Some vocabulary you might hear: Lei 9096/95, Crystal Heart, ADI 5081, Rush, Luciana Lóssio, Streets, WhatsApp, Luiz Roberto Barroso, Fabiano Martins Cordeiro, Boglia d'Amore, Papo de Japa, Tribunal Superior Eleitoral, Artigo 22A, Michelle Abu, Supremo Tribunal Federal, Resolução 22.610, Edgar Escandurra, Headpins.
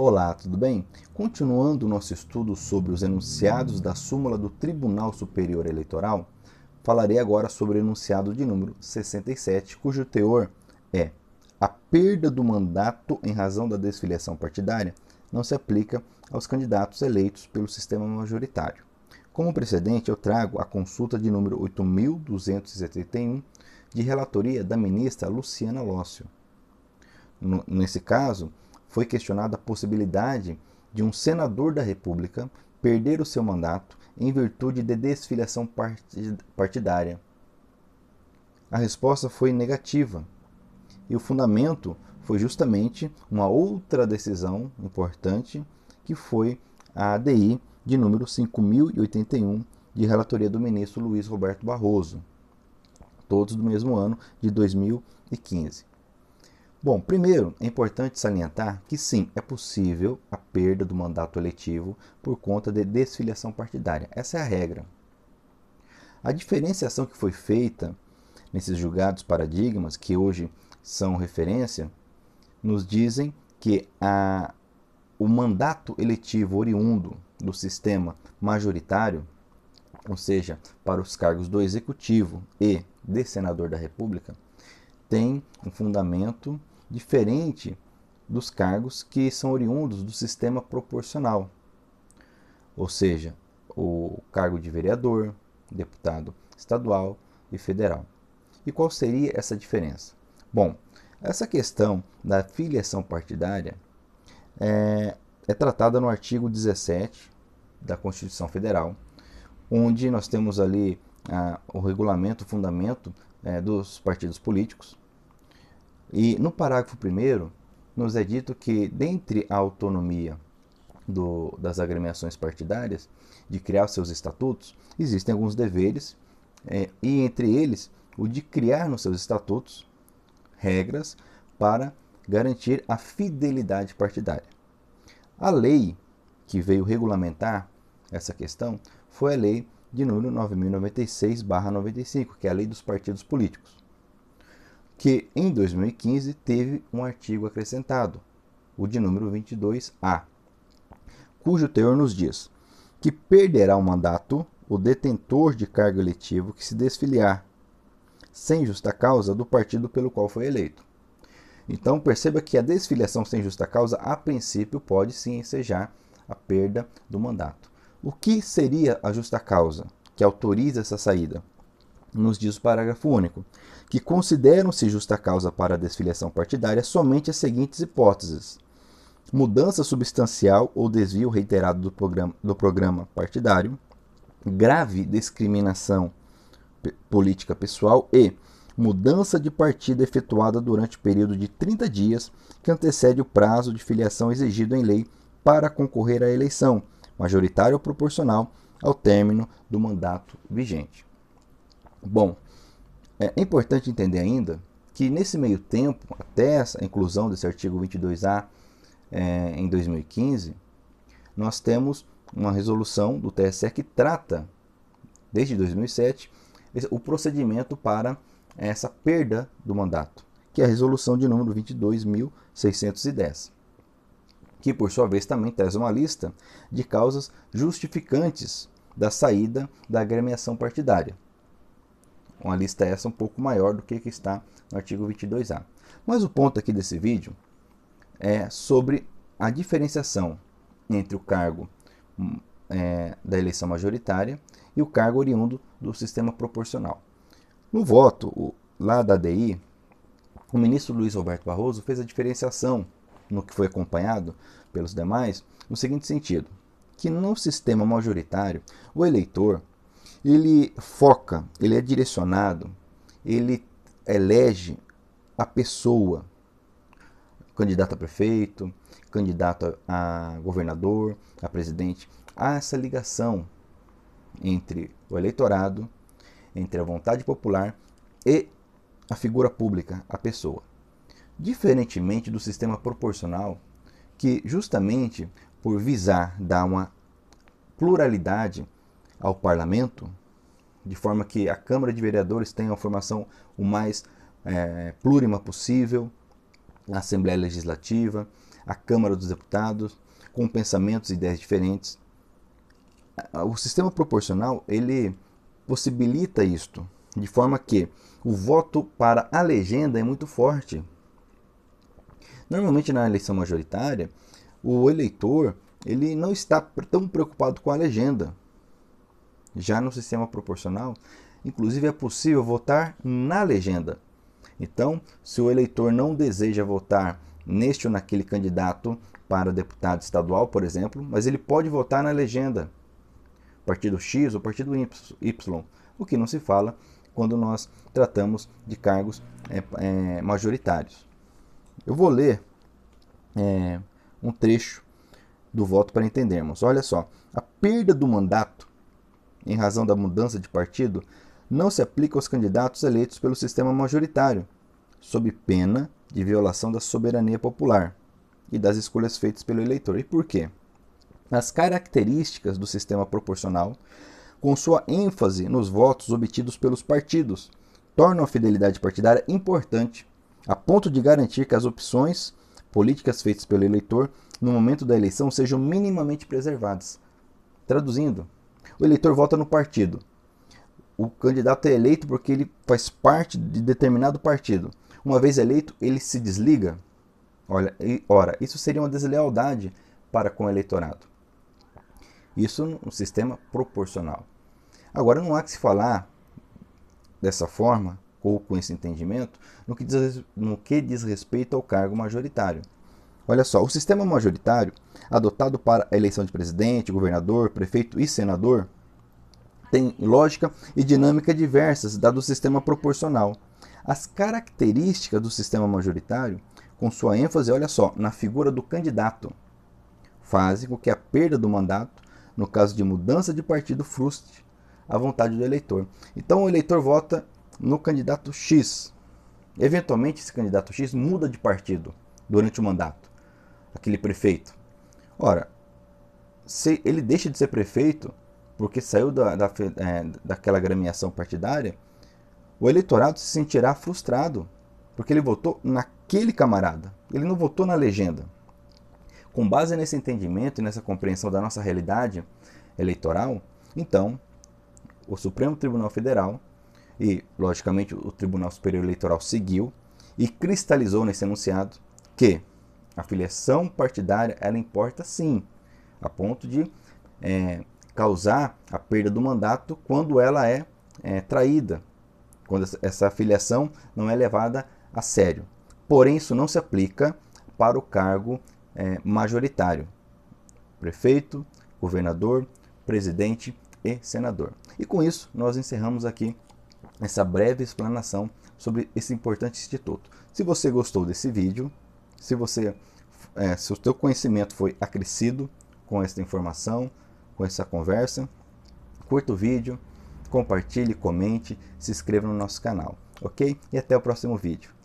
Olá, tudo bem? Continuando o nosso estudo sobre os enunciados da súmula do Tribunal Superior Eleitoral, falarei agora sobre o enunciado de número 67, cujo teor é: a perda do mandato em razão da desfiliação partidária não se aplica aos candidatos eleitos pelo sistema majoritário. Como precedente, eu trago a consulta de número 8.271, de relatoria da ministra Luciana Lóssio. Nesse caso, foi questionada a possibilidade de um senador da República perder o seu mandato em virtude de desfiliação partidária. A resposta foi negativa, e o fundamento foi justamente uma outra decisão importante, que foi a ADI de número 5081, de relatoria do ministro Luiz Roberto Barroso, todos do mesmo ano de 2015. Bom, primeiro, é importante salientar que sim, é possível a perda do mandato eletivo por conta de desfiliação partidária. Essa é a regra. A diferenciação que foi feita nesses julgados paradigmas, que hoje são referência, nos dizem que o mandato eletivo oriundo do sistema majoritário, ou seja, para os cargos do Executivo e de Senador da República, tem um fundamento diferente dos cargos que são oriundos do sistema proporcional, ou seja, o cargo de vereador, deputado estadual e federal. E qual seria essa diferença? Bom, essa questão da filiação partidária é tratada no artigo 17 da Constituição Federal, onde nós temos ali o regulamento, o fundamento dos partidos políticos. E no parágrafo 1º, nos é dito que, dentre a autonomia das agremiações partidárias de criar seus estatutos, existem alguns deveres, e entre eles o de criar nos seus estatutos regras para garantir a fidelidade partidária. A lei que veio regulamentar essa questão foi a Lei de número 9096/95, que é a Lei dos Partidos Políticos, que em 2015 teve um artigo acrescentado, o de número 22A, cujo teor nos diz que perderá o mandato o detentor de cargo eletivo que se desfiliar, sem justa causa, do partido pelo qual foi eleito. Então, perceba que a desfiliação sem justa causa, a princípio, pode sim ensejar a perda do mandato. O que seria a justa causa que autoriza essa saída? Nos diz o parágrafo único, que consideram-se justa causa para a desfiliação partidária somente as seguintes hipóteses: mudança substancial ou desvio reiterado do programa partidário, grave discriminação política pessoal e mudança de partido efetuada durante o período de 30 dias que antecede o prazo de filiação exigido em lei para concorrer à eleição, majoritária ou proporcional, ao término do mandato vigente. Bom, é importante entender ainda que nesse meio tempo, até essa inclusão desse artigo 22A em 2015, nós temos uma resolução do TSE que trata, desde 2007, o procedimento para essa perda do mandato, que é a resolução de número 22.610. que, por sua vez, também traz uma lista de causas justificantes da saída da agremiação partidária. Uma lista essa um pouco maior do que está no artigo 22A. Mas o ponto aqui desse vídeo é sobre a diferenciação entre o cargo da eleição majoritária e o cargo oriundo do sistema proporcional. No voto lá da ADI, o ministro Luiz Roberto Barroso fez a diferenciação, no que foi acompanhado pelos demais, no seguinte sentido: que no sistema majoritário, o eleitor, ele foca, ele é direcionado, ele elege a pessoa, candidato a prefeito, candidato a governador, a presidente. Há essa ligação entre o eleitorado, entre a vontade popular e a figura pública, a pessoa. Diferentemente do sistema proporcional, que justamente por visar dar uma pluralidade ao parlamento, de forma que a Câmara de Vereadores tenha uma formação o mais plurima possível, a Assembleia Legislativa, a Câmara dos Deputados, com pensamentos e ideias diferentes. O sistema proporcional, ele possibilita isto, de forma que o voto para a legenda é muito forte. Normalmente na eleição majoritária, o eleitor ele não está tão preocupado com a legenda. Já no sistema proporcional, inclusive é possível votar na legenda. Então, se o eleitor não deseja votar neste ou naquele candidato para deputado estadual, por exemplo, mas ele pode votar na legenda, partido X ou partido Y, o que não se fala quando nós tratamos de cargos majoritários. Eu vou ler um trecho do voto para entendermos. Olha só, a perda do mandato em razão da mudança de partido não se aplica aos candidatos eleitos pelo sistema majoritário, sob pena de violação da soberania popular e das escolhas feitas pelo eleitor. E por quê? As características do sistema proporcional, com sua ênfase nos votos obtidos pelos partidos, tornam a fidelidade partidária importante, a ponto de garantir que as opções políticas feitas pelo eleitor no momento da eleição sejam minimamente preservadas. Traduzindo, o eleitor vota no partido. O candidato é eleito porque ele faz parte de determinado partido. Uma vez eleito, ele se desliga. Ora, isso seria uma deslealdade para com o eleitorado. Isso no sistema proporcional. Agora, não há que se falar dessa forma, ou com esse entendimento, no que diz respeito ao cargo majoritário. Olha só, o sistema majoritário, adotado para a eleição de presidente, governador, prefeito e senador, tem lógica e dinâmica diversas da do sistema proporcional. As características do sistema majoritário, com sua ênfase, olha só, na figura do candidato, fazem com que a perda do mandato, no caso de mudança de partido, frustre a vontade do eleitor. Então o eleitor vota no candidato X. Eventualmente esse candidato X muda de partido durante o mandato. Aquele prefeito. Ora, se ele deixa de ser prefeito porque saiu daquela agremiação partidária, o eleitorado se sentirá frustrado, porque ele votou naquele camarada, ele não votou na legenda. Com base nesse entendimento e nessa compreensão da nossa realidade eleitoral, então, o Supremo Tribunal Federal e, logicamente, o Tribunal Superior Eleitoral seguiu e cristalizou nesse enunciado que a filiação partidária, ela importa sim, a ponto de causar a perda do mandato quando ela é traída, quando essa filiação não é levada a sério. Porém, isso não se aplica para o cargo majoritário, prefeito, governador, presidente e senador. E com isso, nós encerramos aqui essa breve explanação sobre esse importante instituto. Se você gostou desse vídeo, se o teu conhecimento foi acrescido com esta informação, com essa conversa, curta o vídeo, compartilhe, comente, se inscreva no nosso canal, ok? E até o próximo vídeo.